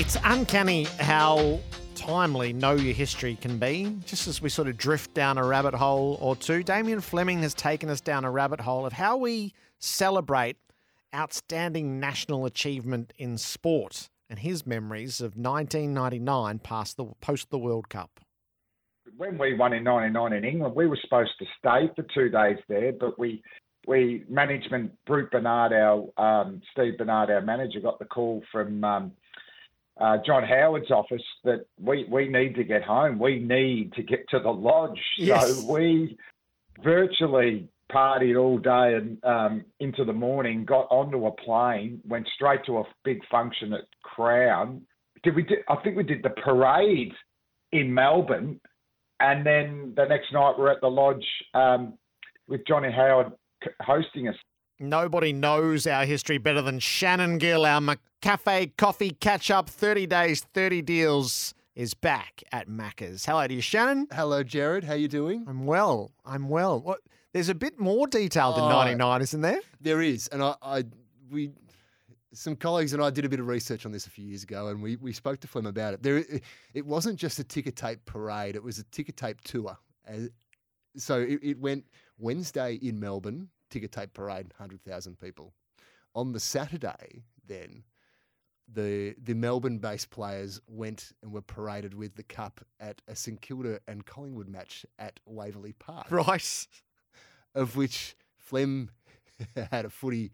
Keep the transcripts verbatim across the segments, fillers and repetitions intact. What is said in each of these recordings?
It's uncanny how timely Know Your History can be, just as we sort of drift down a rabbit hole or two. Damien Fleming has taken us down a rabbit hole of how we celebrate outstanding national achievement in sport and his memories of nineteen ninety-nine past the, post the World Cup. When we won in ninety-nine in England, we were supposed to stay for two days there, but we... We management, Bruce Bernard, our um, Steve Bernard, our manager, got the call from um, uh, John Howard's office that we, we need to get home. We need to get to the lodge. Yes. So we virtually partied all day and um, into the morning, got onto a plane, went straight to a big function at Crown. Did we? Do, I think we did the parade in Melbourne, and then the next night we're at the lodge um, with Johnny Howard hosting us. Nobody knows our history better than Shannon Gill. Our McCafe coffee catch-up, thirty days, thirty deals, is back at Macca's. Hello to you, Shannon. Hello, Jared. How you doing? I'm well. I'm well. What? There's a bit more detail than ninety-nine, uh, isn't there? There is. And I, I, we, some colleagues and I did a bit of research on this a few years ago, and we, we spoke to Flem about it. There, it wasn't just a ticker tape parade. It was a ticker tape tour. So it, it went... Wednesday in Melbourne, ticker tape parade, one hundred thousand people. On the Saturday, then, the the Melbourne-based players went and were paraded with the cup at a St Kilda and Collingwood match at Waverley Park. Right. Of which Flem had a footy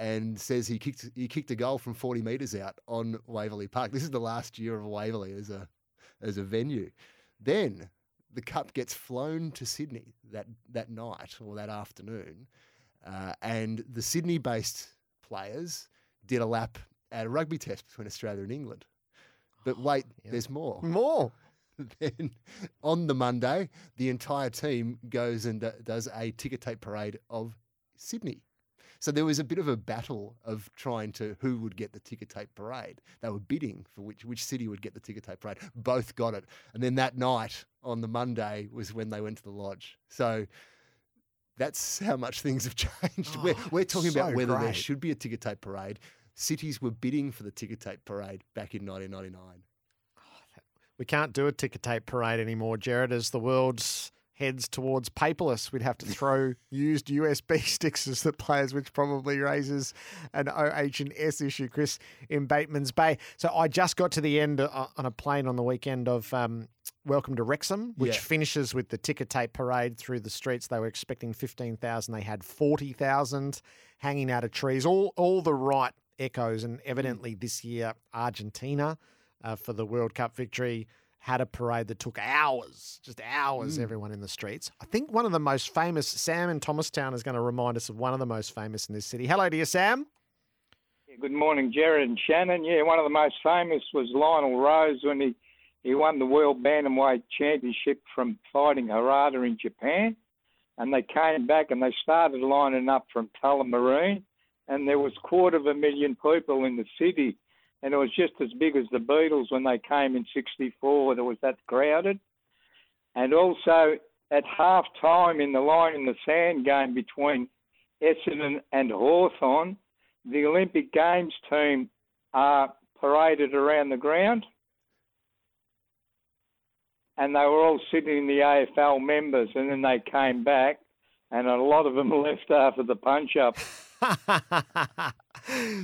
and says he kicked he kicked a goal from forty metres out on Waverley Park. This is the last year of Waverley as a as a venue. Then... the cup gets flown to Sydney that, that night or that afternoon, uh, and the Sydney-based players did a lap at a rugby test between Australia and England. But wait, oh, yeah. There's more. More? Then on the Monday, the entire team goes and d- does a ticker tape parade of Sydney. So there was a bit of a battle of trying to who would get the ticker tape parade. They were bidding for which which city would get the ticker tape parade. Both got it. And then that night on the Monday was when they went to the lodge. So that's how much things have changed. Oh, we're, we're talking so about whether great. There should be a ticker tape parade. Cities were bidding for the ticker tape parade back in nineteen ninety-nine. Oh, that... We can't do a ticker tape parade anymore, Jared, as the world's... heads towards paperless. We'd have to throw used U S B sticks as the players, which probably raises an O H and S issue, Chris, in Batemans Bay. So I just got to the end uh, on a plane on the weekend of um, Welcome to Wrexham, which yeah. finishes with the ticker tape parade through the streets. They were expecting fifteen thousand. They had forty thousand hanging out of trees. All, all the right echoes. And evidently this year, Argentina uh, for the World Cup victory had a parade that took hours, just hours, mm. everyone in the streets. I think one of the most famous, Sam in Thomastown is going to remind us of one of the most famous in this city. Hello to you, Sam. Yeah, good morning, Jared and Shannon. Yeah, one of the most famous was Lionel Rose when he, he won the World Bantamweight Championship from fighting Harada in Japan. And they came back and they started lining up from Tullamarine. And there was a quarter of a million people in the city. And it was just as big as the Beatles when they came in sixty-four. It was that crowded. And also at half-time in the line in the sand game between Essendon and Hawthorne, the Olympic Games team uh, paraded around the ground. And they were all sitting in the A F L members. And then they came back, and a lot of them left after the punch-up.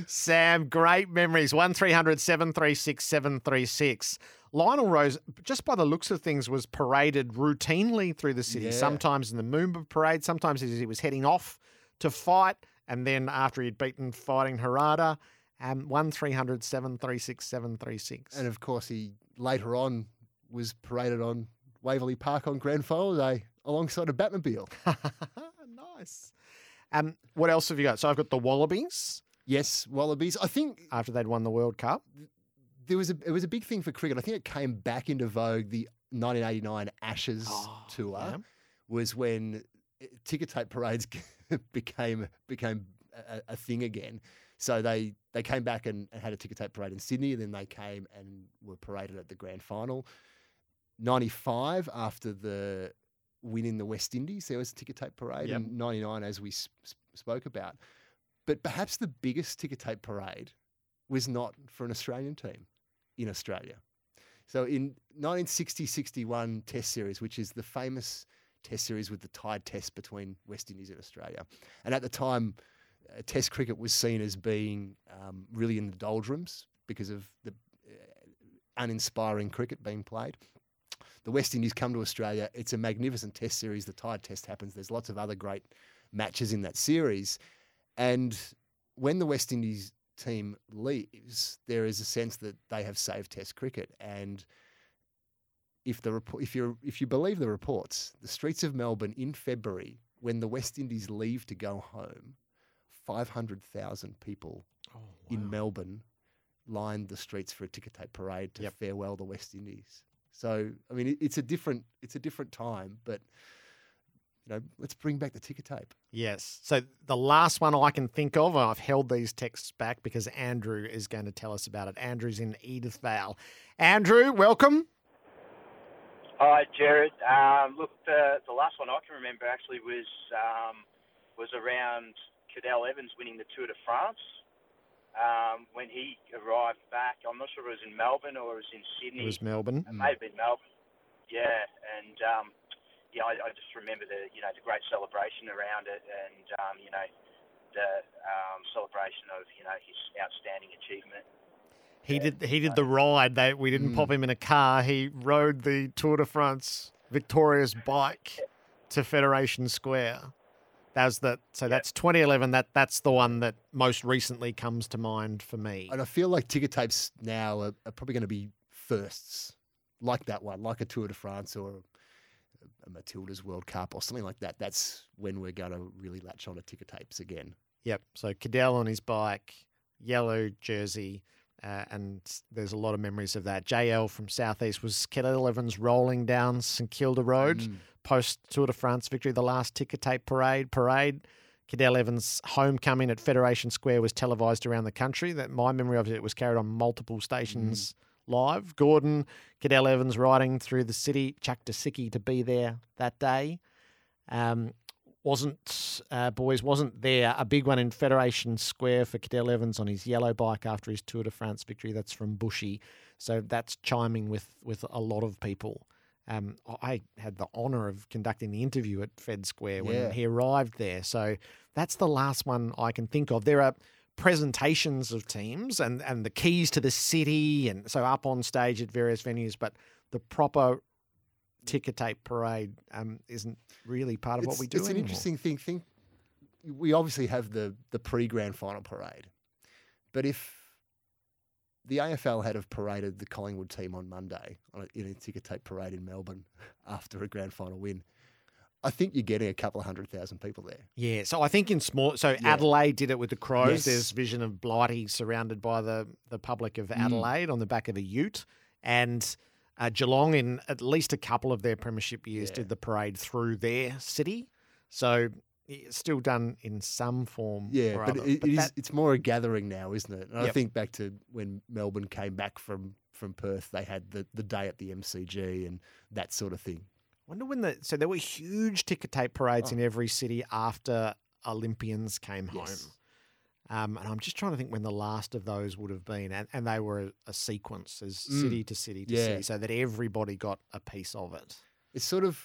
Sam, great memories. one three hundred seven three six seven three six. Lionel Rose, just by the looks of things, was paraded routinely through the city, yeah. sometimes in the Moomba Parade, sometimes as he was heading off to fight, and then after he'd beaten fighting Harada. Um, one three hundred seven three six seven three six. And, of course, he later on was paraded on Waverley Park on Grand Final Day alongside a Batmobile. Nice. Um, what else have you got? So I've got the Wallabies. Yes, Wallabies. I think after they'd won the World Cup, there was a it was a big thing for cricket. I think it came back into vogue. The nineteen eighty-nine Ashes oh, tour yeah. was when ticker tape parades became became a, a thing again. So they, they came back and, and had a ticker tape parade in Sydney, and then they came and were paraded at the grand final. ninety-five after the win in the West Indies, there was a ticker tape parade, yep. and ninety-nine as we sp- spoke about. But perhaps the biggest ticker tape parade was not for an Australian team. in Australia. So in nineteen sixty sixty-one Test Series, which is the famous Test Series with the tied Test between West Indies and Australia. And at the time, uh, Test cricket was seen as being um, really in the doldrums because of the uh, uninspiring cricket being played. The West Indies come to Australia. It's a magnificent Test Series. The tied Test happens. There's lots of other great matches in that series. And when the West Indies team leaves, there is a sense that they have saved Test cricket. And if the report, if you if you believe the reports, the streets of Melbourne in February, when the West Indies leave to go home, five hundred thousand people oh, wow. in Melbourne lined the streets for a ticker tape parade to yep. farewell the West Indies. So I mean, it, it's a different it's a different time, but. You know, let's bring back the ticker tape. Yes. So the last one I can think of, I've held these texts back because Andrew is going to tell us about it. Andrew's in Edithvale. Andrew, welcome. Hi, Jared. Um, look, the, the last one I can remember actually was um, was around Cadel Evans winning the Tour de France. Um, when he arrived back, I'm not sure if it was in Melbourne or it was in Sydney. It was Melbourne. It may have been Melbourne. Yeah, and... Um, Yeah, I, I just remember the you know the great celebration around it, and um, you know the um, celebration of you know his outstanding achievement. He yeah. did he did the ride. They we didn't mm. pop him in a car. He rode the Tour de France victorious bike yeah. to Federation Square. That was the so yeah. that's twenty eleven. That that's the one that most recently comes to mind for me. And I feel like ticker tapes now are, are probably going to be firsts, like that one, like a Tour de France or. A Matilda's World Cup or something like that. That's when we're going to really latch on to ticker tapes again. Yep. So Cadel on his bike, yellow jersey, uh, and there's a lot of memories of that. J L from Southeast was Cadel Evans rolling down St Kilda Road mm. post Tour de France victory, the last ticker tape parade. Parade. Cadel Evans' homecoming at Federation Square was televised around the country. That my memory of it, it was carried on multiple stations. Mm. Live. Gordon, Cadel Evans riding through the city, Chuck DeSicki to be there that day. Um, wasn't, uh, boys, wasn't there a big one in Federation Square for Cadel Evans on his yellow bike after his Tour de France victory? That's from Bushy. So that's chiming with, with a lot of people. Um, I had the honour of conducting the interview at Fed Square when yeah. he arrived there. So that's the last one I can think of. There are presentations of teams and, and the keys to the city and so up on stage at various venues, but the proper ticker tape parade um, isn't really part of it's, what we do It's anymore. An interesting thing. Think, we obviously have the, the pre-grand final parade, but if the A F L had have paraded the Collingwood team on Monday on a, in a ticker tape parade in Melbourne after a grand final win, I think you're getting a couple of hundred thousand people there. Yeah. So I think in small, so yeah. Adelaide did it with the Crows. Yes. There's vision of Blighty surrounded by the, the public of Adelaide mm. on the back of a ute, and uh, Geelong in at least a couple of their premiership years yeah. did the parade through their city. So it's still done in some form. Yeah. Or but, other. It, but it that, is, it's more a gathering now, isn't it? And yep. I think back to when Melbourne came back from, from Perth, they had the, the day at the M C G and that sort of thing. Wonder when the so there were huge ticker tape parades oh. in every city after Olympians came yes. home, um, and I'm just trying to think when the last of those would have been, and, and they were a, a sequence as mm. city to city to yeah. city, so that everybody got a piece of it. It's sort of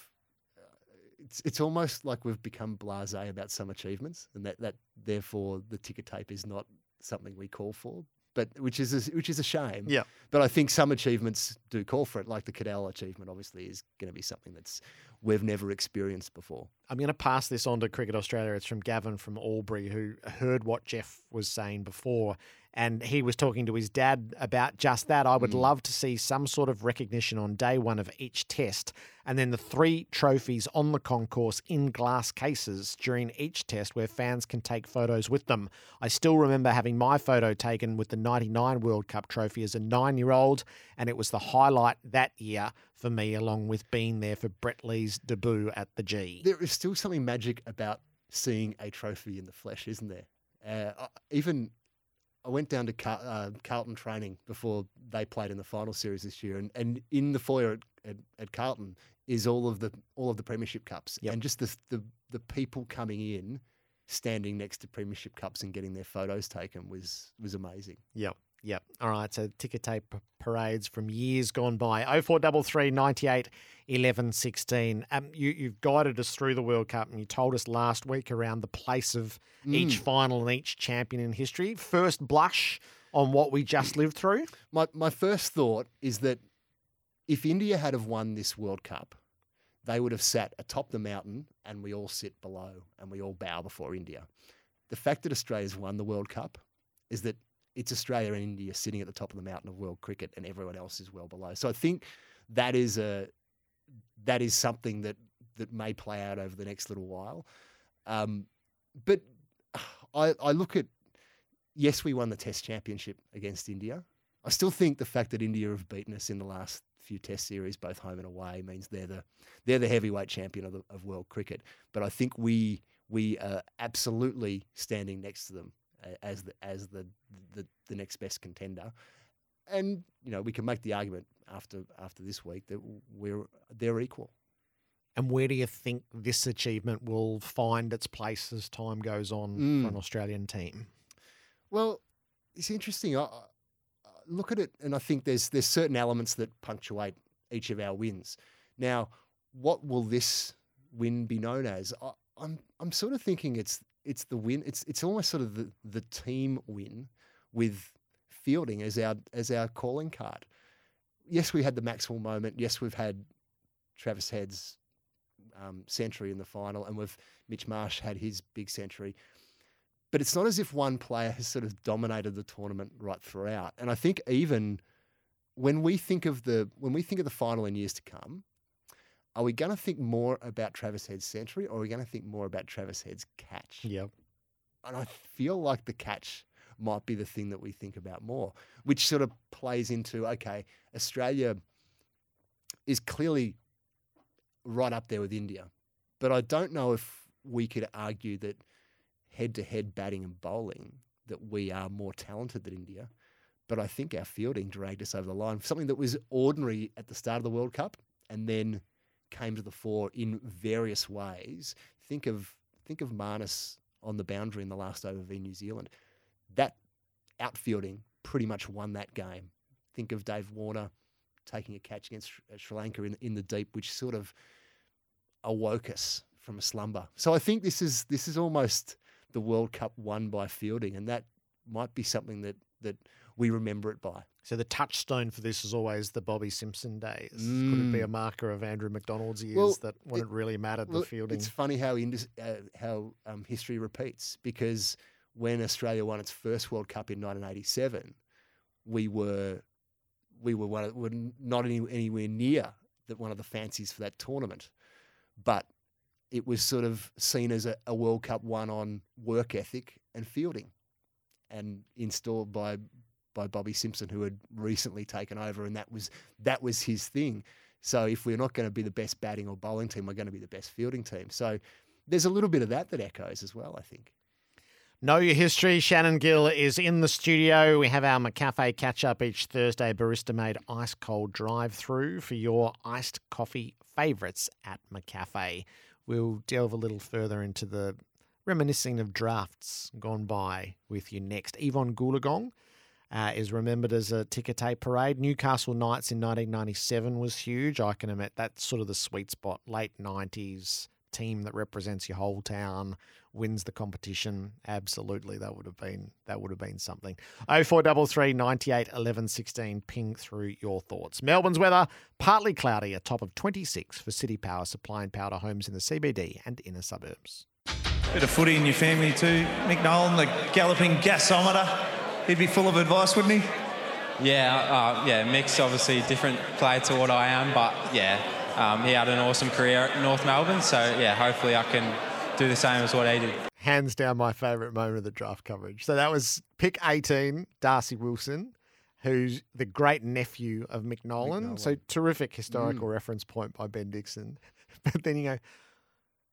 it's it's almost like we've become blasé about some achievements, and that, that therefore the ticker tape is not something we call for, but which is a, which is a shame. Yeah. But I think some achievements do call for it, like the Cadel achievement obviously is going to be something that's we've never experienced before. I'm going to pass this on to Cricket Australia. It's from Gavin from Albury, who heard what Jeff was saying before, and he was talking to his dad about just that. I would mm. love to see some sort of recognition on day one of each test, and then the three trophies on the concourse in glass cases during each test where fans can take photos with them. I still remember having my photo taken with the ninety-nine World Cup trophy as a nine-year-old, and it was the highlight that year for me, along with being there for Brett Lee's debut at the G. There is still something magic about seeing a trophy in the flesh, isn't there? Uh, I, even I went down to Car- uh, Carlton training before they played in the final series this year, and, and in the foyer at, at, at Carlton is all of the all of the Premiership Cups, yep. and just the, the the people coming in, standing next to Premiership Cups and getting their photos taken was was amazing. Yeah, Yep. All right. So ticker tape parades from years gone by. oh four double three ninety-eight eleven sixteen. Um, you, you've guided us through the World Cup and you told us last week around the place of mm. each final and each champion in history. First blush on what we just lived through? My my first thought is that if India had have won this World Cup, they would have sat atop the mountain and we all sit below and we all bow before India. The fact that Australia's won the World Cup is that it's Australia and India sitting at the top of the mountain of world cricket and everyone else is well below. So I think that is a that is something that, that may play out over the next little while. Um, but I, I look at, yes, we won the Test Championship against India. I still think the fact that India have beaten us in the last few Test series, both home and away, means they're the they're the heavyweight champion of, the, of world cricket. But I think we we are absolutely standing next to them as the as the, the the next best contender. And you know, we can make the argument after after this week that we're they're equal. And where do you think this achievement will find its place as time goes on mm. for an Australian team? Well, it's interesting. I, I look at it, and I think there's there's certain elements that punctuate each of our wins. Now, what will this win be known as? I, I'm I'm sort of thinking it's it's the win. It's it's almost sort of the, the team win with fielding as our as our calling card. Yes, we had the Maxwell moment. Yes, we've had Travis Head's um, century in the final, and we've Mitch Marsh had his big century. But it's not as if one player has sort of dominated the tournament right throughout. And I think even when we think of the when we think of the final in years to come, are we going to think more about Travis Head's century or are we going to think more about Travis Head's catch? Yep. And I feel like the catch might be the thing that we think about more, which sort of plays into, okay, Australia is clearly right up there with India. But I don't know if we could argue that head-to-head batting and bowling, that we are more talented than India. But I think our fielding dragged us over the line. Something that was ordinary at the start of the World Cup and then came to the fore in various ways. Think of think of Marnus on the boundary in the last over v New Zealand. That outfielding pretty much won that game. Think of Dave Warner taking a catch against Sri Lanka in, in the deep, which sort of awoke us from a slumber. So I think this is this is almost the World Cup won by fielding, and that might be something that, that we remember it by. So the touchstone for this is always the Bobby Simpson days. Mm. Could it be a marker of Andrew McDonald's years well, that when it, it really mattered, well, the fielding? It's funny how indis- uh, how um, history repeats, because when Australia won its first World Cup in nineteen eighty-seven, we were we were, one of, were not any, anywhere near that one of the fancies for that tournament, but it was sort of seen as a, a World Cup won on work ethic and fielding, and installed by by Bobby Simpson, who had recently taken over, and that was that was his thing. So if we're not going to be the best batting or bowling team, we're going to be the best fielding team. So there's a little bit of that that echoes as well, I think. Know Your History. Shannon Gill is in the studio. We have our McCafe catch-up each Thursday, barista-made ice-cold drive-through for your iced coffee favourites at McCafe. We'll delve a little further into the reminiscing of drafts gone by with you next. Yvonne Goolagong uh, is remembered as a ticker tape parade. Newcastle Knights in nineteen ninety-seven was huge. I can admit that's sort of the sweet spot, late nineties, team that represents your whole town, wins the competition. Absolutely, that would have been that would have been something. oh four double three ninety-eight eleven sixteen, ping through your thoughts. Melbourne's weather, partly cloudy, a top of twenty-six for City Power, supplying power to homes in the C B D and inner suburbs. Bit of footy in your family too. McNolan, the galloping gasometer, he'd be full of advice, wouldn't he? Yeah, uh, yeah. Mick's obviously different player to what I am, but yeah, um, he had an awesome career at North Melbourne, so yeah, hopefully I can do the same as what he did. Hands down my favourite moment of the draft coverage. So that was pick eighteen, Darcy Wilson, who's the great-nephew of McNolan. McNolan. So terrific historical mm. reference point by Ben Dixon. But then you go,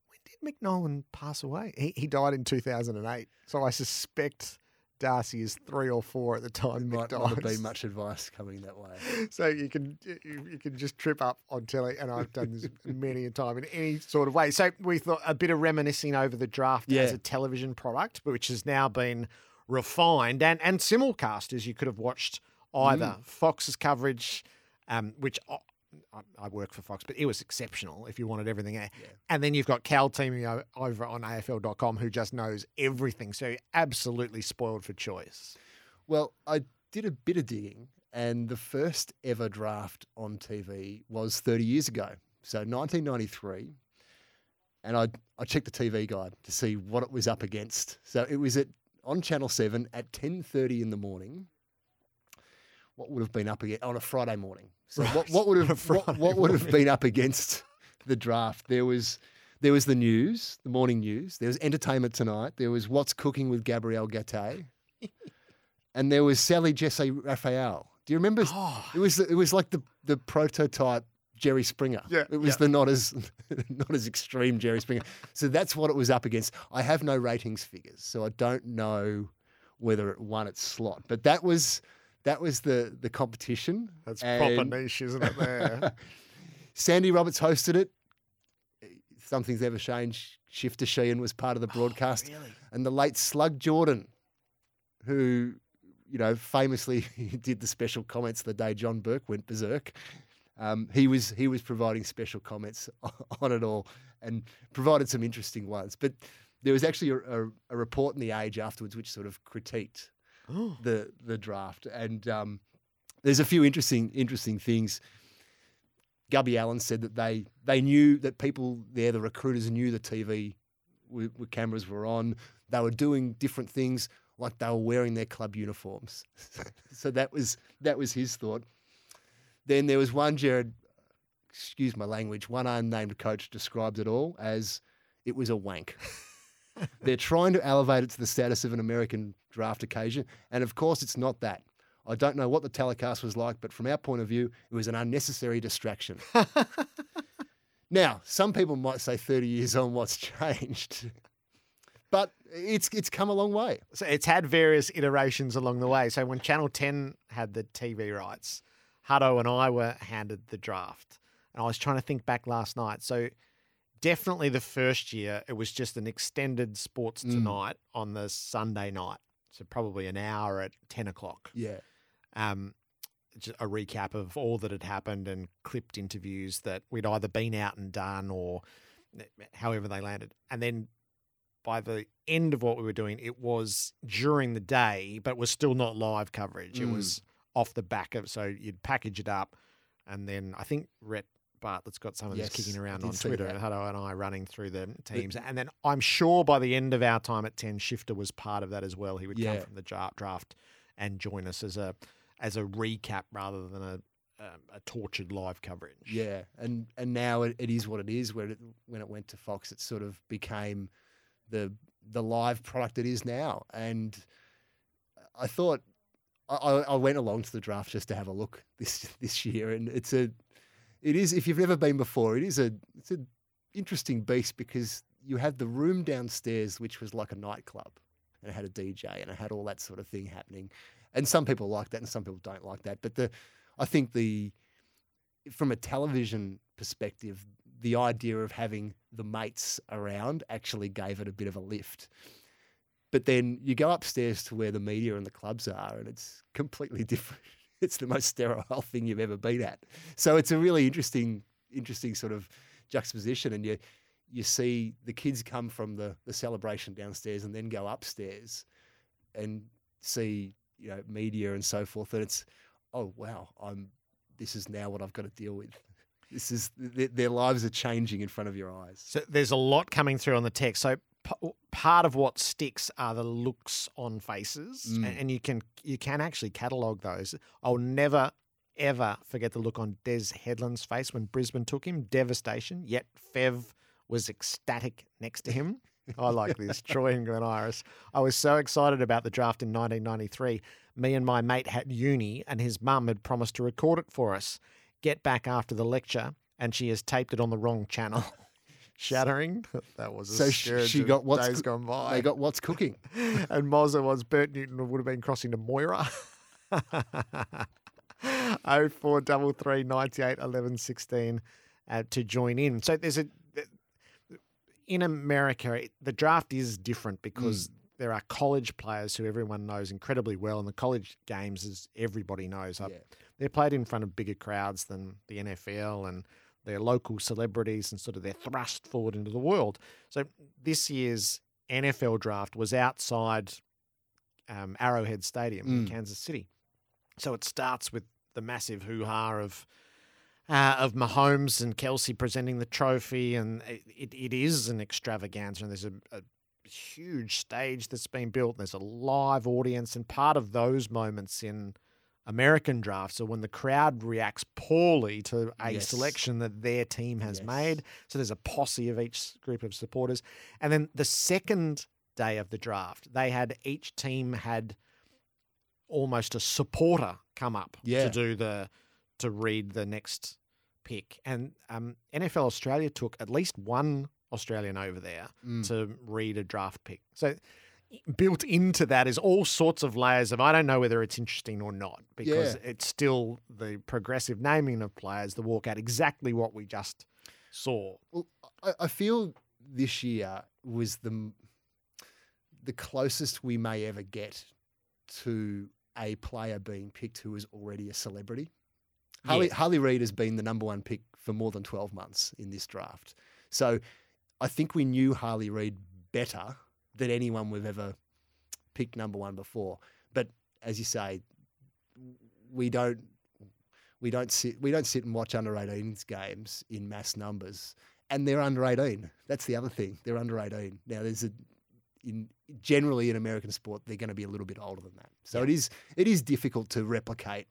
when did McNolan pass away? He, he died in two thousand eight, so I suspect Darcy is three or four at the time. There might not be much advice coming that way. So you can you, you can just trip up on telly, and I've done this many a time in any sort of way. So we thought a bit of reminiscing over the draft yeah. as a television product, which has now been refined and, and simulcasters. You could have watched either mm. Fox's coverage, um, which I, I work for Fox, but it was exceptional if you wanted everything. Yeah. And then you've got Cal teaming over on A F L dot com who just knows everything. So you're absolutely spoiled for choice. Well, I did a bit of digging, and the first ever draft on T V was thirty years ago. So nineteen ninety-three. And I I checked the T V guide to see what it was up against. So it was at on Channel seven at ten thirty in the morning. What would have been up against on a Friday morning? So right. what, what would have what, what would have been up against the draft? There was there was the news, the morning news. There was Entertainment Tonight. There was What's Cooking with Gabrielle Gattei, and there was Sally Jesse Raphael. Do you remember? Oh. It was it was like the the prototype Jerry Springer. Yeah, it was yeah. the not as not as extreme Jerry Springer. So that's what it was up against. I have no ratings figures, so I don't know whether it won its slot. But that was that was the the competition. That's and proper niche, isn't it? There, Sandy Roberts hosted it. Something's Ever Changed. Shifter Sheehan was part of the broadcast, oh, really? And the late Slug Jordan, who you know famously did the special comments the day John Burke went berserk. Um, he was he was providing special comments on it all and provided some interesting ones. But there was actually a, a, a report in The Age afterwards which sort of critiqued oh. the the draft. And um, there's a few interesting interesting things. Gubby Allen said that they they knew that people there, the recruiters knew the T V w- w- cameras were on. They were doing different things, like they were wearing their club uniforms. So that was that was his thought. Then there was one, Jared, excuse my language, one unnamed coach described it all as it was a wank. They're trying to elevate it to the status of an American draft occasion. And of course, it's not that. I don't know what the telecast was like, but from our point of view, it was an unnecessary distraction. Now, some people might say thirty years on, what's changed? But it's it's come a long way. So it's had various iterations along the way. So when Channel ten had the T V rights, Hutto and I were handed the draft. And I was trying to think back last night. So definitely the first year, it was just an extended Sports Tonight mm. on the Sunday night. So probably an hour at ten o'clock. Yeah. Um, just a recap of all that had happened and clipped interviews that we'd either been out and done or however they landed. And then by the end of what we were doing, it was during the day, but was still not live coverage. Mm. It was off the back of, so you'd package it up, and then I think Rhett Bartlett's got some of yes, this kicking around on Twitter, and Hutto and I running through the teams. But, and then I'm sure by the end of our time at ten, Shifter was part of that as well. He would yeah. come from the draft and join us as a as a recap rather than a um, a tortured live coverage. Yeah, and and now it, it is what it is. When it, when it went to Fox, it sort of became the the live product it is now. And I thought. I, I went along to the draft just to have a look this this year, and it's a, it is if you've never been before, it is a it's an interesting beast because you had the room downstairs which was like a nightclub, and it had a D J and it had all that sort of thing happening, and some people like that and some people don't like that. But the, I think the, from a television perspective, the idea of having the mates around actually gave it a bit of a lift. But then you go upstairs to where the media and the clubs are, and it's completely different. It's the most sterile thing you've ever been at. So it's a really interesting, interesting sort of juxtaposition. And you, you see the kids come from the, the celebration downstairs and then go upstairs, and see you know media and so forth. And it's, oh wow, I'm. This is now what I've got to deal with. This is th- their lives are changing in front of your eyes. So there's a lot coming through on the text. So. Part of what sticks are the looks on faces, mm. and you can you can actually catalogue those. I'll never, ever forget the look on Des Headland's face when Brisbane took him. Devastation, yet Fev was ecstatic next to him. I like this. Troy and Glen Iris. I was so excited about the draft in nineteen ninety-three. Me and my mate had uni, and his mum had promised to record it for us. Get back after the lecture, and she has taped it on the wrong channel. Shattering. That was a so she got what's days gone by. They got What's Cooking. And Mozza was Bert Newton would have been crossing to Moira. Oh four double three ninety eight eleven sixteen uh, to join in. So there's a in America the draft is different because mm. there are college players who everyone knows incredibly well, and the college games, as everybody knows, yeah. they're played in front of bigger crowds than the N F L, and they're local celebrities, and sort of they're thrust forward into the world. So this year's N F L draft was outside um, Arrowhead Stadium mm. in Kansas City. So it starts with the massive hoo-ha of uh, of Mahomes and Kelsey presenting the trophy, and it, it is an extravaganza, and there's a, a huge stage that's been built. There's a live audience, and part of those moments in American drafts are when the crowd reacts poorly to a yes. selection that their team has yes. made. So there's a posse of each group of supporters. And then the second day of the draft, they had each team had almost a supporter come up yeah. to do the to read the next pick. And um, N F L Australia took at least one Australian over there mm. to read a draft pick. So built into that is all sorts of layers of, I don't know whether it's interesting or not, because yeah. it's still the progressive naming of players, the walkout, exactly what we just saw. Well, I, I feel this year was the the closest we may ever get to a player being picked who is already a celebrity. Yes. Harley, Harley Reid has been the number one pick for more than twelve months in this draft. So I think we knew Harley Reid better than anyone we've ever picked number one before. But as you say, we don't we don't sit we don't sit and watch under eighteens games in mass numbers. And they're under eighteen. That's the other thing. They're under eighteen. Now there's a in generally in American sport, they're going to be a little bit older than that. So yeah. it is it is difficult to replicate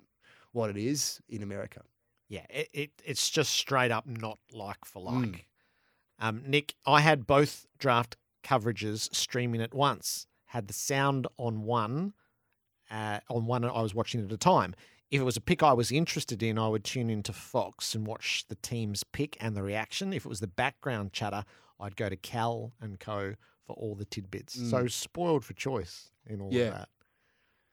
what it is in America. Yeah, it, it it's just straight up not like for like. Mm. Um, Nick, I had both draft coverages streaming at once. Had the sound on one, uh, on one I was watching at a time. If it was a pick I was interested in, I would tune into Fox and watch the team's pick and the reaction. If it was the background chatter, I'd go to Cal and Co for all the tidbits. Mm. So spoiled for choice in all yeah. of that.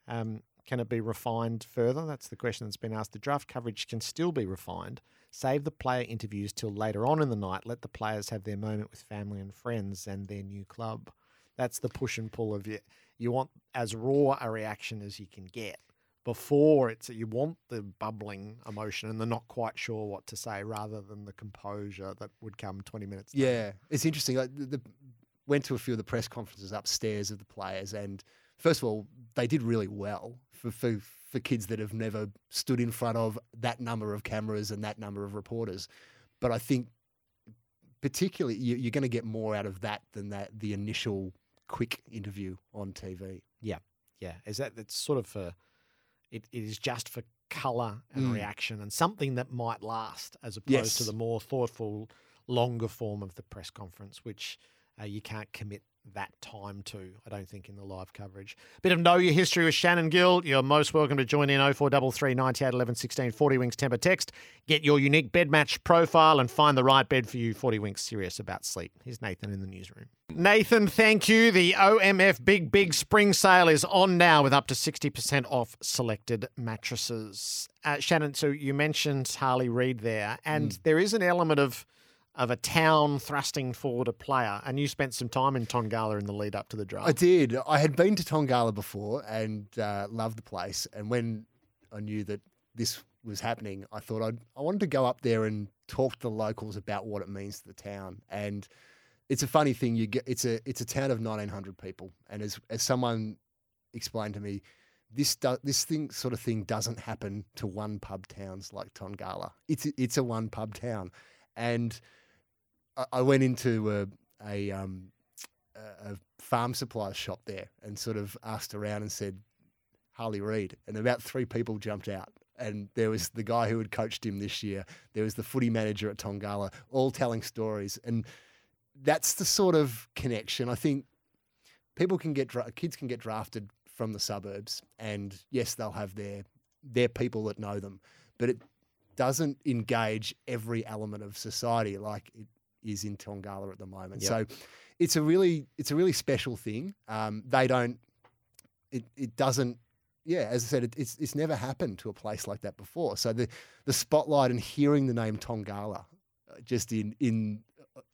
Um, can it be refined further? That's the question that's been asked. The draft coverage can still be refined. Save the player interviews till later on in the night. Let the players have their moment with family and friends and their new club. That's the push and pull of it. You want as raw a reaction as you can get before it's, you want the bubbling emotion and the not quite sure what to say rather than the composure that would come twenty minutes later. Yeah. It's interesting. I the, the, went to a few of the press conferences upstairs of the players, and first of all, they did really well for, for, for kids that have never stood in front of that number of cameras and that number of reporters. But I think particularly you, you're going to get more out of that than that the initial quick interview on T V. Yeah, yeah. Is that it's sort of for it, it is just for colour and mm. reaction and something that might last as opposed yes. to the more thoughtful, longer form of the press conference, which uh, you can't commit that time too, I don't think, in the live coverage. Bit of Know Your History with Shannon Gill. You're most welcome to join in oh four three three, nine eight, one one, one six, forty winks temper text. Get your unique bed match profile and find the right bed for you. forty winks serious about sleep. Here's Nathan in the newsroom. Nathan, thank you. The O M F Big Big Spring Sale is on now with up to sixty percent off selected mattresses. Uh, Shannon, so you mentioned Harley Reid there, and mm. there is an element of of a town thrusting forward a player. And you spent some time in Tongala in the lead up to the draft. I did. I had been to Tongala before and uh, loved the place. And when I knew that this was happening, I thought I'd, I wanted to go up there and talk to the locals about what it means to the town. And it's a funny thing. You get, it's a it's a town of nineteen hundred people. And as as someone explained to me, this do, this thing sort of thing doesn't happen to one pub towns like Tongala. It's it's a one pub town. And I went into a a, um, a farm supply shop there and sort of asked around and said, Harley Reid. And about three people jumped out. And there was the guy who had coached him this year. There was the footy manager at Tongala, all telling stories. And that's the sort of connection. I think people can get, dra- kids can get drafted from the suburbs. And yes, they'll have their, their people that know them. But it doesn't engage every element of society like it is in Tongala at the moment. Yep. So it's a really, it's a really special thing. Um, they don't, it, it doesn't, yeah, as I said, it, it's, it's never happened to a place like that before. So the, the spotlight and hearing the name Tongala just in, in,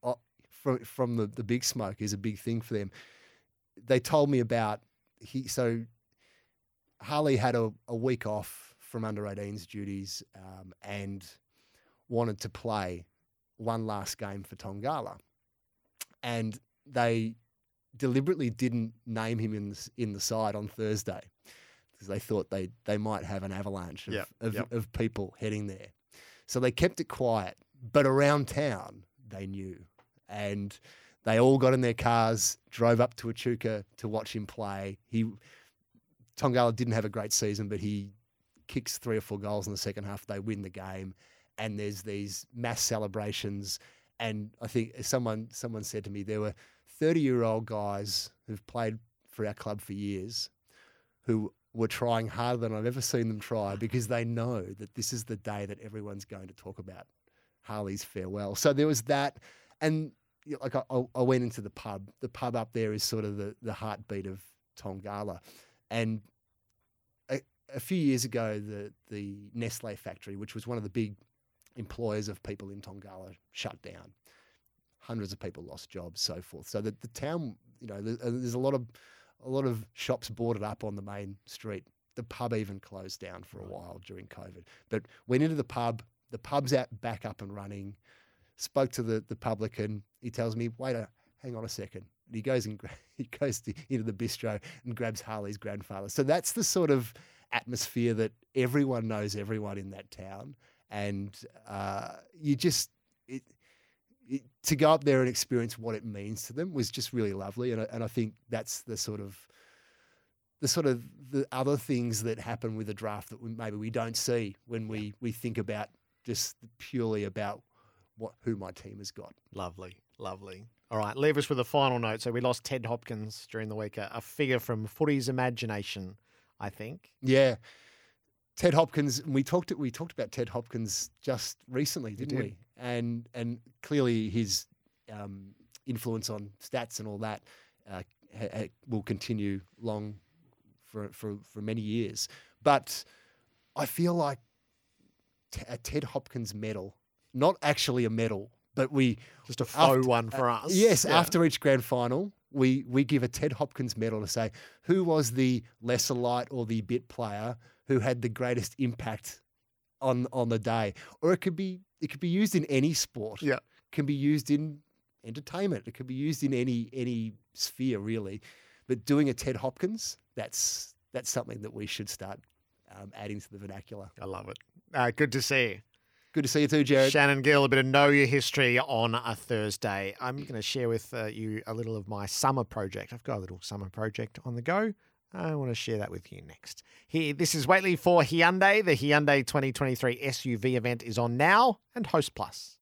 uh, from, from the, the big smoke is a big thing for them. they told me about he. So Harley had a, a week off from under eighteens duties um, and wanted to play one last game for Tongala, and they deliberately didn't name him in the, in the side on Thursday because they thought they they might have an avalanche of, yep, of, yep. of people heading there. So they kept it quiet, but around town they knew, and they all got in their cars, drove up to Echuca to watch him play. He Tongala didn't have a great season, but he kicks three or four goals in the second half. They win the game, and there's these mass celebrations. And I think someone someone said to me, there were thirty-year-old guys who've played for our club for years who were trying harder than I've ever seen them try because they know that this is the day that everyone's going to talk about Harley's farewell. So there was that. And like I, I went into the pub. The pub up there is sort of the, the heartbeat of Tongala. And a, a few years ago, the, the Nestle factory, which was one of the big employers of people in Tongala, shut down. Hundreds of people lost jobs, so forth. So that the town, you know, there's, there's a lot of a lot of shops boarded up on the main street. The pub even closed down for a while during COVID. But went into the pub. The pub's out back up and running. Spoke to the, the publican. He tells me, wait a, hang on a second. And he goes and gra- he goes to, into the bistro and grabs Harley's grandfather. So that's the sort of atmosphere that everyone knows everyone in that town. And uh, you just it, it, to go up there and experience what it means to them was just really lovely. And I, and I think that's the sort of the sort of the other things that happen with a draft that we, maybe we don't see when we, we think about just purely about what who my team has got. Lovely, lovely. All right, leave us with a final note. So we lost Ted Hopkins during the week, a, a figure from footy's imagination, I think. Yeah. Ted Hopkins, we talked we talked about Ted Hopkins just recently, didn't we? Did. And and clearly his um, influence on stats and all that uh, ha, ha, will continue long for, for for many years. But I feel like t- a Ted Hopkins medal, not actually a medal, but we just a faux after, one for uh, us. Yes, yeah. After each grand final, we we give a Ted Hopkins medal to say who was the lesser light or the bit player who had the greatest impact on on the day. Or it could be it could be used in any sport. Yeah. It can be used in entertainment. It could be used in any any sphere really. But doing a Ted Hopkins, that's that's something that we should start um, adding to the vernacular. I love it. Uh, good to see you. Good to see you too, Jared. Shannon Gill, a bit of Know Your History on a Thursday. I'm going to share with uh, you a little of my summer project. I've got a little summer project on the go. I want to share that with you next. Here, this is Waitley for Hyundai. The Hyundai twenty twenty-three S U V event is on now and Host Plus.